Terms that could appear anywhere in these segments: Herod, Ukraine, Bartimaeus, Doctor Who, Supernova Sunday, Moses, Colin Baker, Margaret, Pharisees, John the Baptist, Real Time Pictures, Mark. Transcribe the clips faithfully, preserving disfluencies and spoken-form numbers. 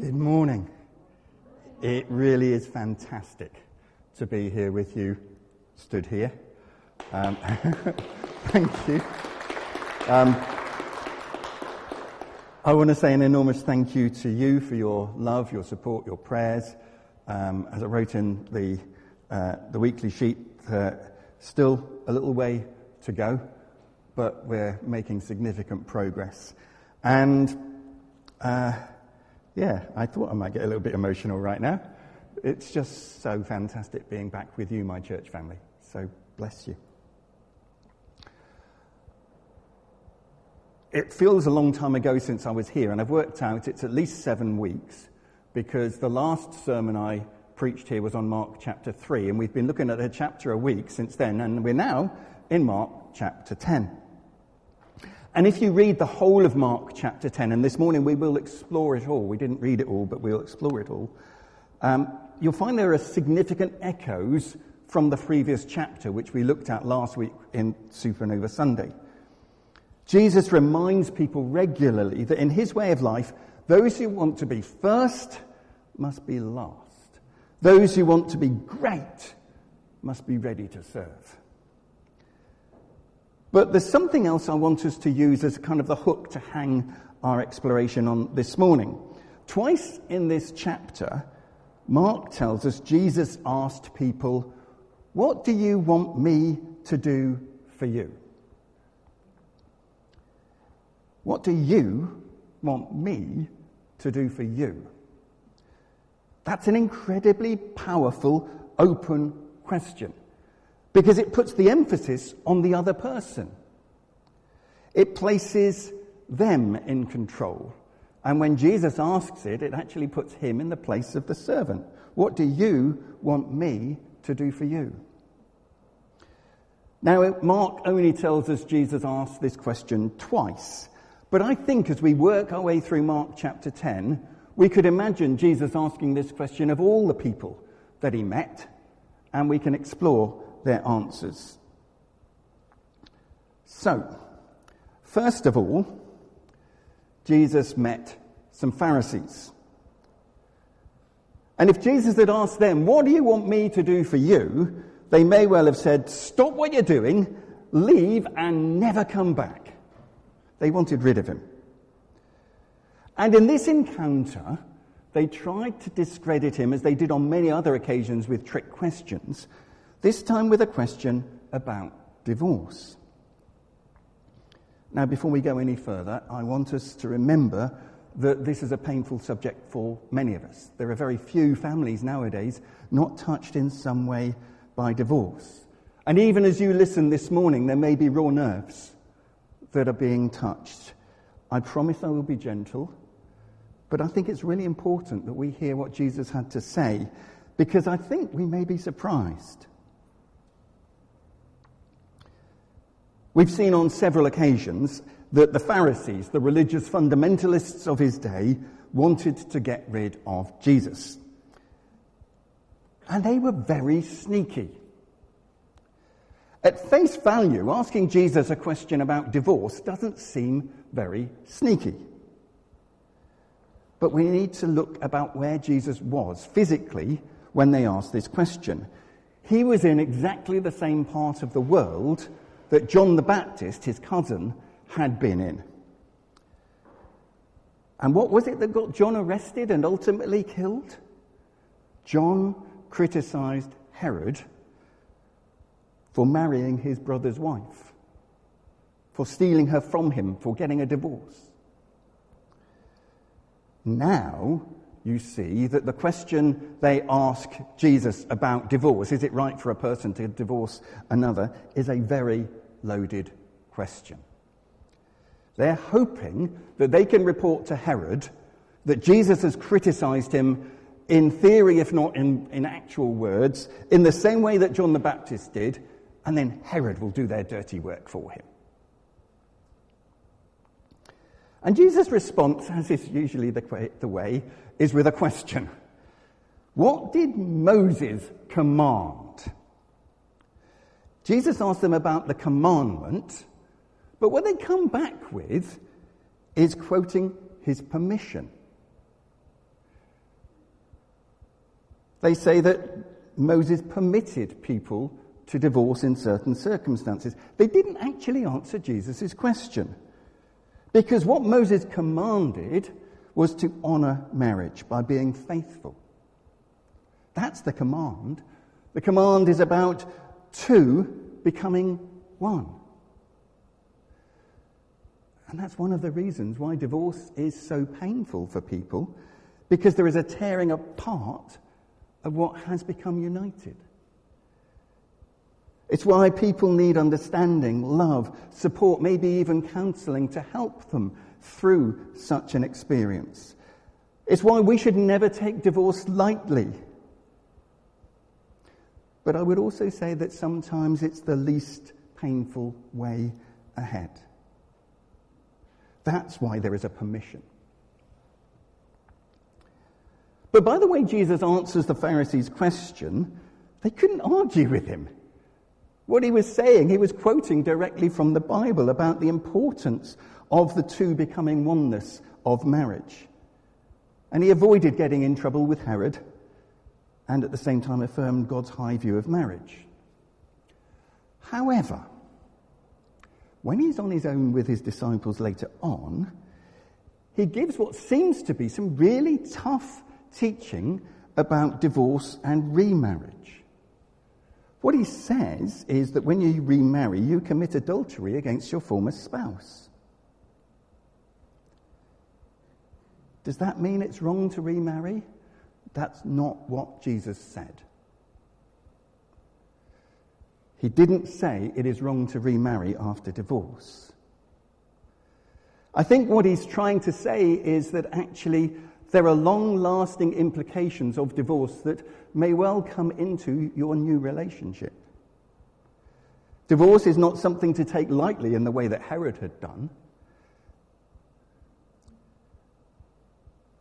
Good morning. It really is fantastic to be here with you, stood here. Um, thank you. Um, I want to say an enormous thank you to you for your love, your support, your prayers. Um, as I wrote in the uh, the weekly sheet, uh, still a little way to go, but we're making significant progress. And uh, yeah, I thought I might get a little bit emotional right now. It's just so fantastic being back with you, my church family. So bless you. It feels a long time ago since I was here, and I've worked out it's at least seven weeks because the last sermon I preached here was on Mark chapter three, and we've been looking at a chapter a week since then, and we're now in Mark chapter ten. And if you read the whole of Mark chapter ten, and this morning we will explore it all, we didn't read it all, but we'll explore it all, um, you'll find there are significant echoes from the previous chapter, which we looked at last week in Supernova Sunday. Jesus reminds people regularly that in his way of life, those who want to be first must be last. Those who want to be great must be ready to serve. But there's something else I want us to use as kind of the hook to hang our exploration on this morning. Twice in this chapter, Mark tells us Jesus asked people, "What do you want me to do for you?" What do you want me to do for you? That's an incredibly powerful, open question, because it puts the emphasis on the other person. It places them in control. And when Jesus asks it, it actually puts him in the place of the servant. What do you want me to do for you? Now, Mark only tells us Jesus asked this question twice. But I think as we work our way through Mark chapter ten, we could imagine Jesus asking this question of all the people that he met, and we can explore their answers. So, first of all, Jesus met some Pharisees. And if Jesus had asked them, "What do you want me to do for you?" they may well have said, "Stop what you're doing, leave and never come back." They wanted rid of him. And in this encounter, they tried to discredit him, as they did on many other occasions with trick questions, this time with a question about divorce. Now, before we go any further, I want us to remember that this is a painful subject for many of us. There are very few families nowadays not touched in some way by divorce. And even as you listen this morning, there may be raw nerves that are being touched. I promise I will be gentle, but I think it's really important that we hear what Jesus had to say, because I think we may be surprised. We've seen on several occasions that the Pharisees, the religious fundamentalists of his day, wanted to get rid of Jesus. And they were very sneaky. At face value, asking Jesus a question about divorce doesn't seem very sneaky. But we need to look about where Jesus was physically when they asked this question. He was in exactly the same part of the world that John the Baptist, his cousin, had been in. And what was it that got John arrested and ultimately killed? John criticized Herod for marrying his brother's wife, for stealing her from him, for getting a divorce. Now you see that the question they ask Jesus about divorce, is it right for a person to divorce another, is a very loaded question. They're hoping that they can report to Herod that Jesus has criticized him in theory, if not in, in actual words, in the same way that John the Baptist did, and then Herod will do their dirty work for him. And Jesus' response, as is usually the, qu- the way, is with a question. What did Moses command? Jesus asked them about the commandment, but what they come back with is quoting his permission. They say that Moses permitted people to divorce in certain circumstances. They didn't actually answer Jesus' question, because what Moses commanded was to honor marriage by being faithful. That's the command. The command is about two becoming one. And that's one of the reasons why divorce is so painful for people, because there is a tearing apart of what has become united. It's why people need understanding, love, support, maybe even counselling to help them through such an experience. It's why we should never take divorce lightly. But I would also say that sometimes it's the least painful way ahead. That's why there is a permission. But by the way Jesus answers the Pharisees' question, they couldn't argue with him. What he was saying, he was quoting directly from the Bible about the importance of the two becoming oneness of marriage. And he avoided getting in trouble with Herod, and at the same time affirmed God's high view of marriage. However, when he's on his own with his disciples later on, he gives what seems to be some really tough teaching about divorce and remarriage. What he says is that when you remarry, you commit adultery against your former spouse. Does that mean it's wrong to remarry? That's not what Jesus said. He didn't say it is wrong to remarry after divorce. I think what he's trying to say is that actually there are long-lasting implications of divorce that may well come into your new relationship. Divorce is not something to take lightly in the way that Herod had done.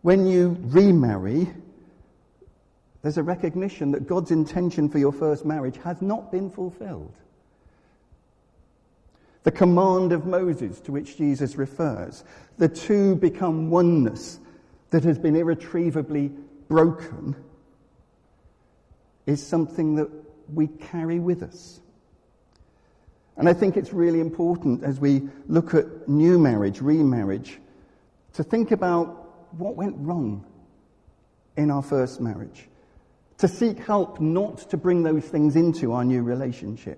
When you remarry, there's a recognition that God's intention for your first marriage has not been fulfilled. The command of Moses to which Jesus refers, the two become oneness that has been irretrievably broken, is something that we carry with us. And I think it's really important as we look at new marriage, remarriage, to think about what went wrong in our first marriage, to seek help not to bring those things into our new relationship.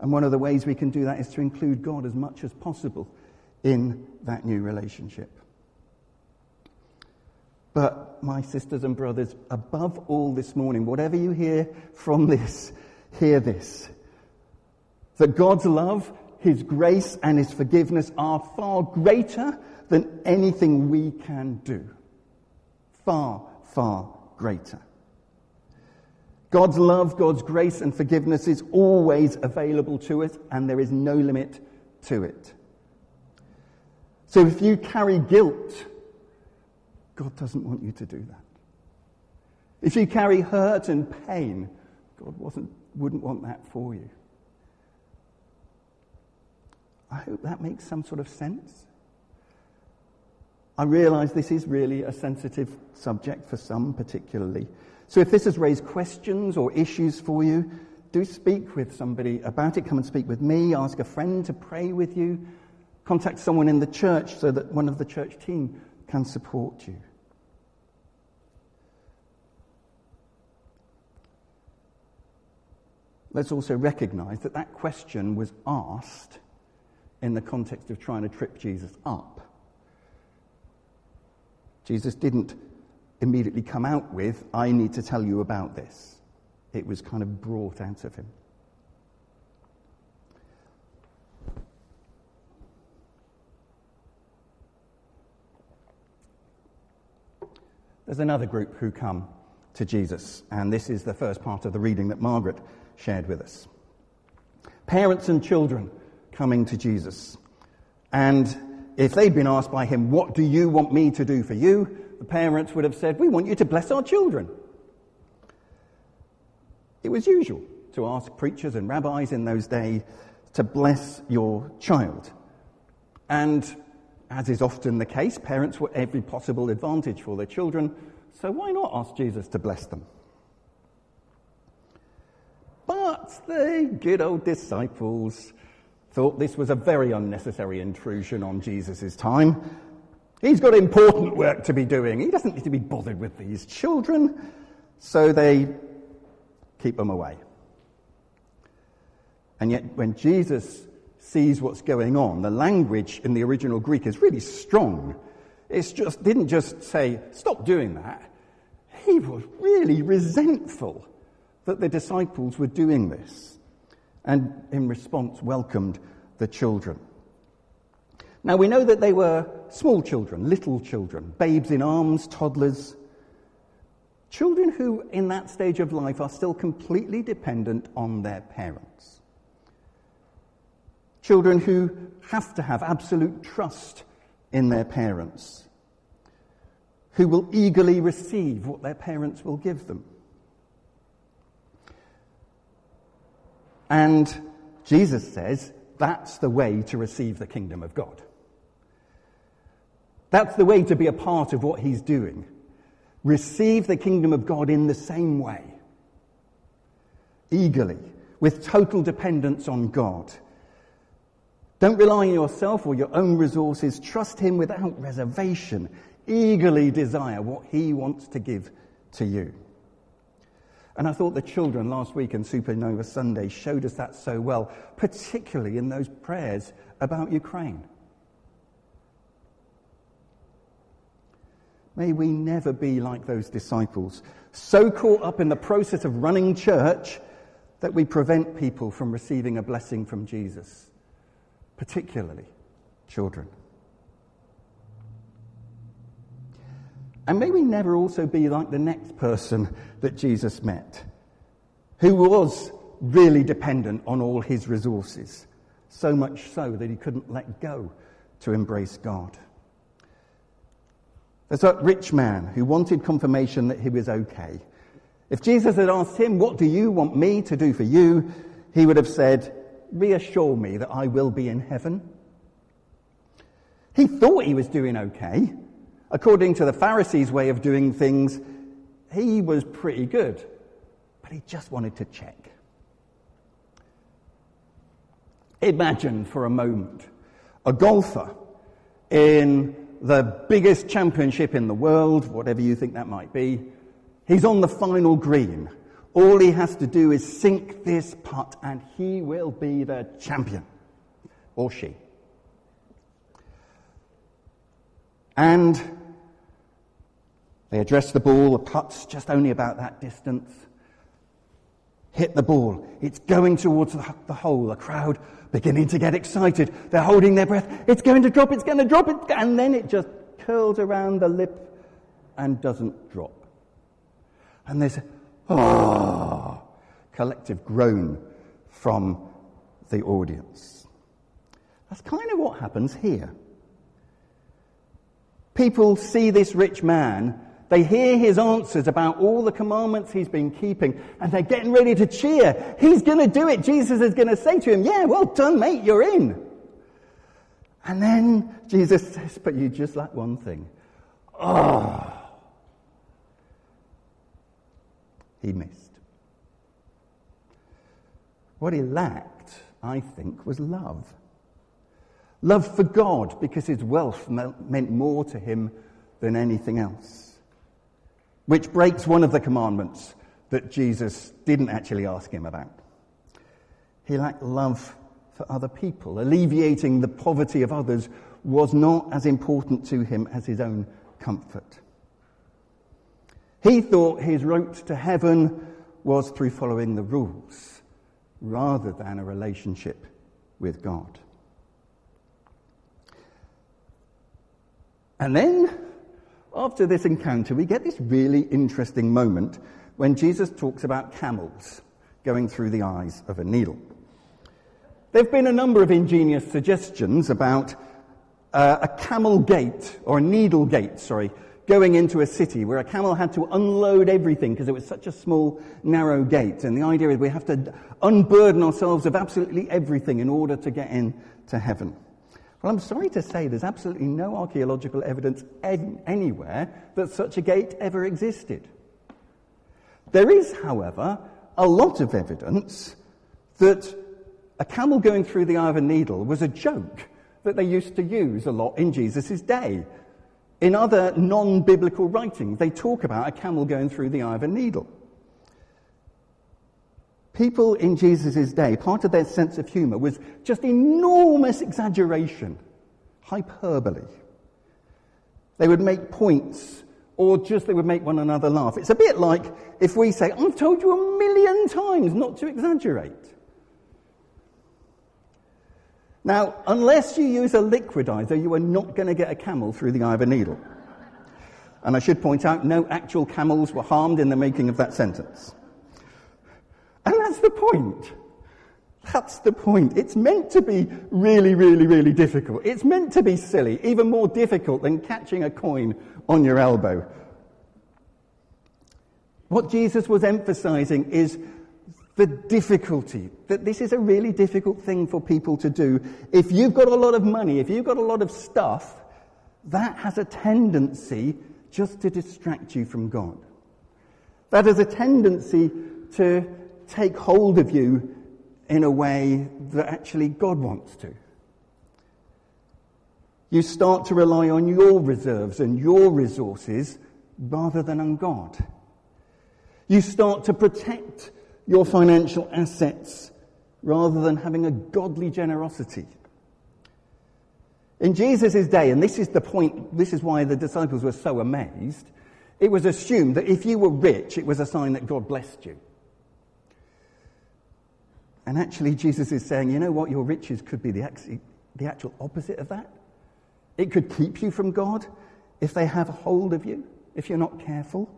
And one of the ways we can do that is to include God as much as possible in that new relationship. But my sisters and brothers, above all this morning, whatever you hear from this, hear this: that God's love, his grace, and his forgiveness are far greater than anything we can do. Far, far greater. God's love, God's grace and forgiveness is always available to us, and there is no limit to it. So if you carry guilt, God doesn't want you to do that. If you carry hurt and pain, God wasn't, wouldn't want that for you. I hope that makes some sort of sense. I realise this is really a sensitive subject for some particularly. So if this has raised questions or issues for you, do speak with somebody about it. Come and speak with me. Ask a friend to pray with you. Contact someone in the church so that one of the church team can support you. Let's also recognise that that question was asked in the context of trying to trip Jesus up. Jesus didn't immediately come out with, I need to tell you about this. It was kind of brought out of him. There's another group who come to Jesus, and this is the first part of the reading that Margaret shared with us. Parents and children coming to Jesus, and if they'd been asked by him, what do you want me to do for you? The parents would have said, we want you to bless our children. It was usual to ask preachers and rabbis in those days to bless your child. And as is often the case, parents were every possible advantage for their children, So why not ask Jesus to bless them? But the good old disciples thought this was a very unnecessary intrusion on Jesus' time. He's got important work to be doing. He doesn't need to be bothered with these children. So they keep them away. And yet when Jesus sees what's going on, the language in the original Greek is really strong. It just didn't just say, stop doing that. He was really resentful that the disciples were doing this, and in response welcomed the children. Now we know that they were small children, little children, babes in arms, toddlers, children who in that stage of life are still completely dependent on their parents. Children who have to have absolute trust in their parents, who will eagerly receive what their parents will give them. And Jesus says that's the way to receive the kingdom of God. That's the way to be a part of what he's doing. Receive the kingdom of God in the same way, eagerly, with total dependence on God. Don't rely on yourself or your own resources. Trust him without reservation. Eagerly desire what he wants to give to you. And I thought the children last week in Supernova Sunday showed us that so well, particularly in those prayers about Ukraine. May we never be like those disciples, so caught up in the process of running church that we prevent people from receiving a blessing from Jesus. Particularly children. And may we never also be like the next person that Jesus met, who was really dependent on all his resources, so much so that he couldn't let go to embrace God. There's that rich man who wanted confirmation that he was okay. If Jesus had asked him, "What do you want me to do for you?" he would have said, "Reassure me that I will be in heaven." He thought he was doing okay. According to the Pharisees' way of doing things, he was pretty good, but he just wanted to check. Imagine for a moment a golfer in the biggest championship in the world, whatever you think that might be. He's on the final green. All he has to do is sink this putt and he will be the champion, or she. And they address the ball, the putt's just only about that distance. Hit the ball, it's going towards the hole, the crowd beginning to get excited, they're holding their breath, it's going to drop, it's going to drop, it's... and then it just curls around the lip and doesn't drop. And there's a "Oh," collective groan from the audience. That's kind of what happens here. People see this rich man, they hear his answers about all the commandments he's been keeping, and they're getting ready to cheer. He's going to do it. Jesus is going to say to him, "Yeah, well done, mate, you're in." And then Jesus says, "But you just lack one thing." Oh. He missed. What he lacked, I think, was love. Love for God, because his wealth meant more to him than anything else. Which breaks one of the commandments that Jesus didn't actually ask him about. He lacked love for other people. Alleviating the poverty of others was not as important to him as his own comfort. He thought his route to heaven was through following the rules rather than a relationship with God. And then, after this encounter, we get this really interesting moment when Jesus talks about camels going through the eyes of a needle. There have been a number of ingenious suggestions about uh, a camel gate, or a needle gate, sorry, going into a city where a camel had to unload everything because it was such a small, narrow gate. And the idea is we have to unburden ourselves of absolutely everything in order to get in to heaven. Well, I'm sorry to say there's absolutely no archaeological evidence en- anywhere that such a gate ever existed. There is, however, a lot of evidence that a camel going through the eye of a needle was a joke that they used to use a lot in Jesus' day. In other non-biblical writings, they talk about a camel going through the eye of a needle. People in Jesus' day, part of their sense of humour was just enormous exaggeration, hyperbole. They would make points, or just they would make one another laugh. It's a bit like if we say, I've told you a million times not to exaggerate. Now, unless you use a liquidizer, you are not going to get a camel through the eye of a needle. And I should point out, no actual camels were harmed in the making of that sentence. And that's the point. That's the point. It's meant to be really, really, really difficult. It's meant to be silly, even more difficult than catching a coin on your elbow. What Jesus was emphasizing is the difficulty, that this is a really difficult thing for people to do. If you've got a lot of money, if you've got a lot of stuff, that has a tendency just to distract you from God. That has a tendency to take hold of you in a way that actually God wants to. You start to rely on your reserves and your resources rather than on God. You start to protect your financial assets rather than having a godly generosity. In Jesus' day, and this is the point, this is why the disciples were so amazed, it was assumed that if you were rich, it was a sign that God blessed you. And actually, Jesus is saying, you know what, your riches could be the, ex- the actual opposite of that. It could keep you from God if they have a hold of you, if you're not careful.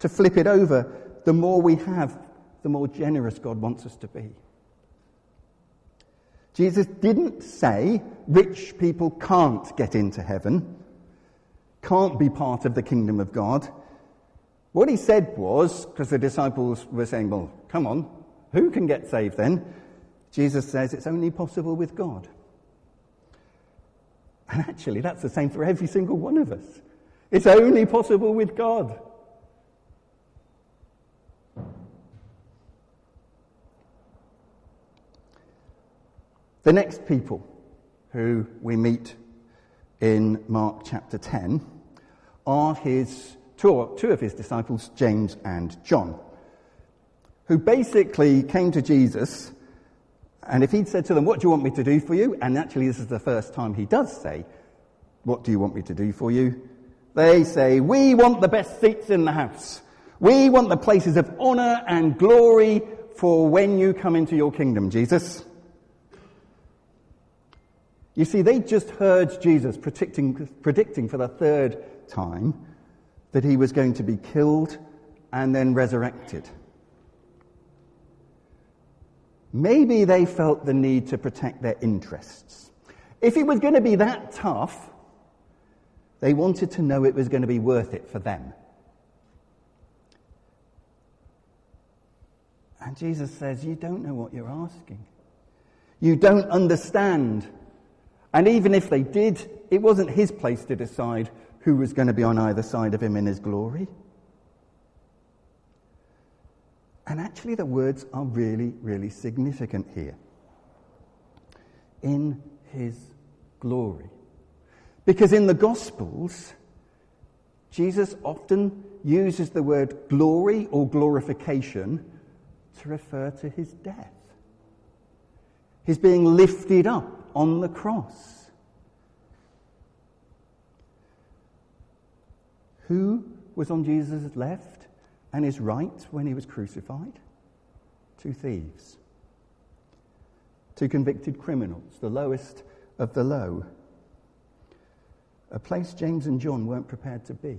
To flip it over, the more we have, the more generous God wants us to be. Jesus didn't say rich people can't get into heaven, can't be part of the kingdom of God. What he said was, because the disciples were saying, well, come on, who can get saved then? Jesus says it's only possible with God. And actually, that's the same for every single one of us. It's only possible with God. The next people who we meet in Mark chapter ten are his two, two of his disciples, James and John, who basically came to Jesus, and if he'd said to them, what do you want me to do for you? And actually this is the first time he does say, what do you want me to do for you? They say, we want the best seats in the house. We want the places of honour and glory for when you come into your kingdom, Jesus. You see, they just heard Jesus predicting, predicting for the third time that he was going to be killed and then resurrected. Maybe they felt the need to protect their interests. If it was going to be that tough, they wanted to know it was going to be worth it for them. And Jesus says, you don't know what you're asking. You don't understand. And even if they did, it wasn't his place to decide who was going to be on either side of him in his glory. And actually the words are really, really significant here. In his glory. Because in the Gospels, Jesus often uses the word glory or glorification to refer to his death. His being lifted up on the cross. Who was on Jesus' left and his right when he was crucified? Two thieves. Two convicted criminals, the lowest of the low. A place James and John weren't prepared to be.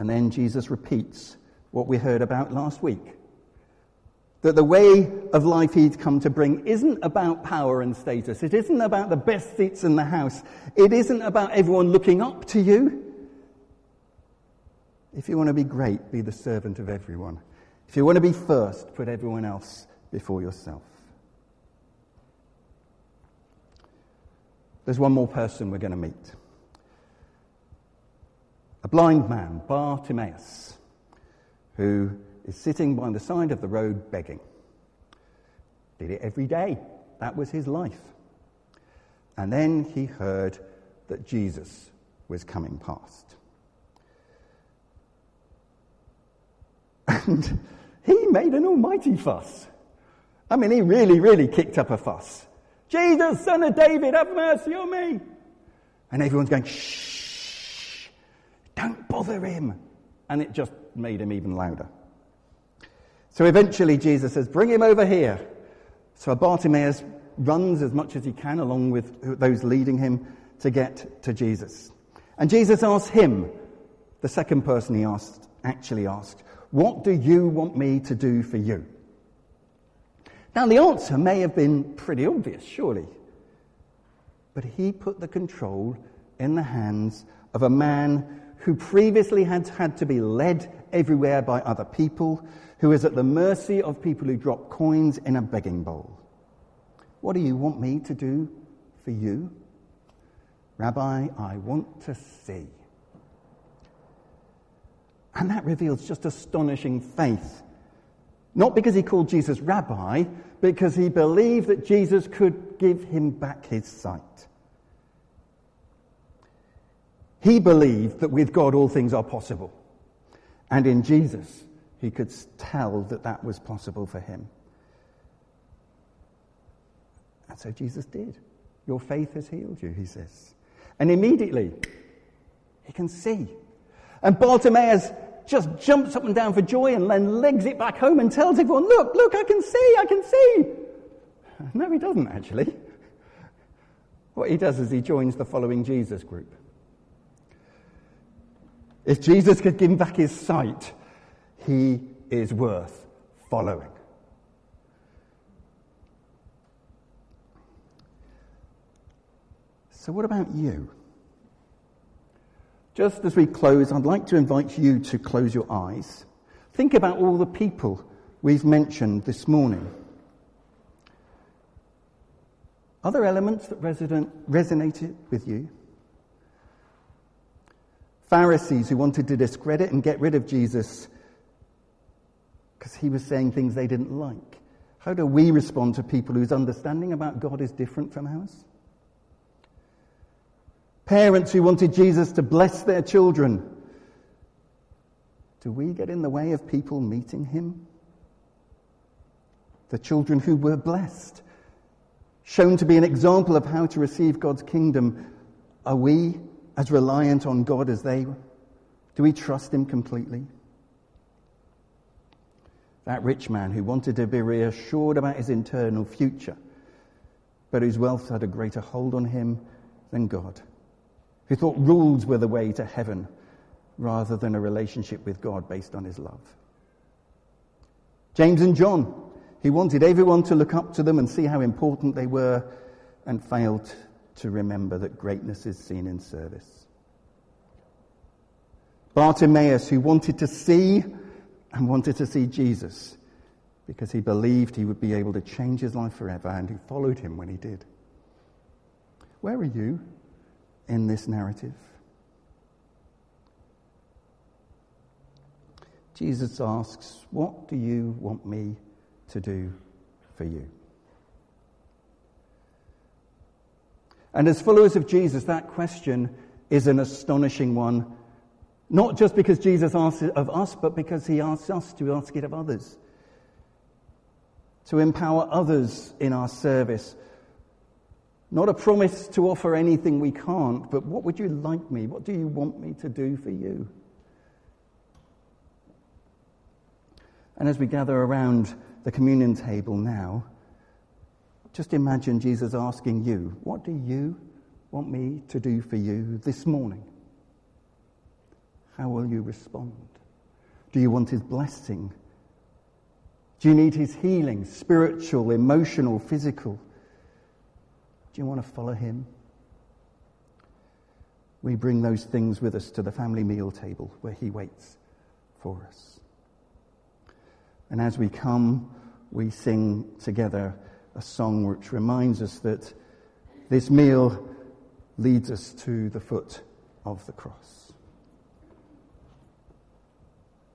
And then Jesus repeats what we heard about last week. That the way of life he'd come to bring isn't about power and status. It isn't about the best seats in the house. It isn't about everyone looking up to you. If you want to be great, be the servant of everyone. If you want to be first, put everyone else before yourself. There's one more person we're going to meet. A blind man, Bartimaeus, who is sitting by the side of the road begging. Did it every day. That was his life. And then he heard that Jesus was coming past. And he made an almighty fuss. I mean, he really, really kicked up a fuss. Jesus, son of David, have mercy on me. And everyone's going, shh, don't bother him. And it just made him even louder. So eventually Jesus says, bring him over here. So Bartimaeus runs as much as he can along with those leading him to get to Jesus. And Jesus asks him, the second person he asked, actually asked, what do you want me to do for you? Now, the answer may have been pretty obvious, surely. But he put the control in the hands of a man who previously had had to be led everywhere by other people, who is at the mercy of people who drop coins in a begging bowl. What do you want me to do for you? Rabbi, I want to see. And that reveals just astonishing faith. Not because he called Jesus Rabbi, because he believed that Jesus could give him back his sight. He believed that with God all things are possible. And in Jesus, he could tell that that was possible for him. And so Jesus did. Your faith has healed you, he says. And immediately, he can see. And Bartimaeus just jumps up and down for joy and then legs it back home and tells everyone, look, look, I can see, I can see. No, he doesn't actually. What he does is he joins the following Jesus group. If Jesus could give him back his sight, he is worth following. So what about you? Just as we close, I'd like to invite you to close your eyes. Think about all the people we've mentioned this morning. Are there elements that resonated with you? Pharisees who wanted to discredit and get rid of Jesus because he was saying things they didn't like. How do we respond to people whose understanding about God is different from ours? Parents who wanted Jesus to bless their children. Do we get in the way of people meeting him? The children who were blessed, shown to be an example of how to receive God's kingdom, are we as reliant on God as they were? Do we trust him completely? That rich man who wanted to be reassured about his internal future, but whose wealth had a greater hold on him than God, who thought rules were the way to heaven rather than a relationship with God based on his love. James and John, who wanted everyone to look up to them and see how important they were and failed to remember that greatness is seen in service. Bartimaeus, who wanted to see and wanted to see Jesus because he believed he would be able to change his life forever and who followed him when he did. Where are you in this narrative? Jesus asks, what do you want me to do for you? And as followers of Jesus, that question is an astonishing one, not just because Jesus asks it of us, but because he asks us to ask it of others, to empower others in our service. Not a promise to offer anything we can't, but what would you like me? What do you want me to do for you? And as we gather around the communion table now, just imagine Jesus asking you, what do you want me to do for you this morning? How will you respond? Do you want his blessing? Do you need his healing, spiritual, emotional, physical? Do you want to follow him? We bring those things with us to the family meal table where he waits for us. And as we come, we sing together a song which reminds us that this meal leads us to the foot of the cross.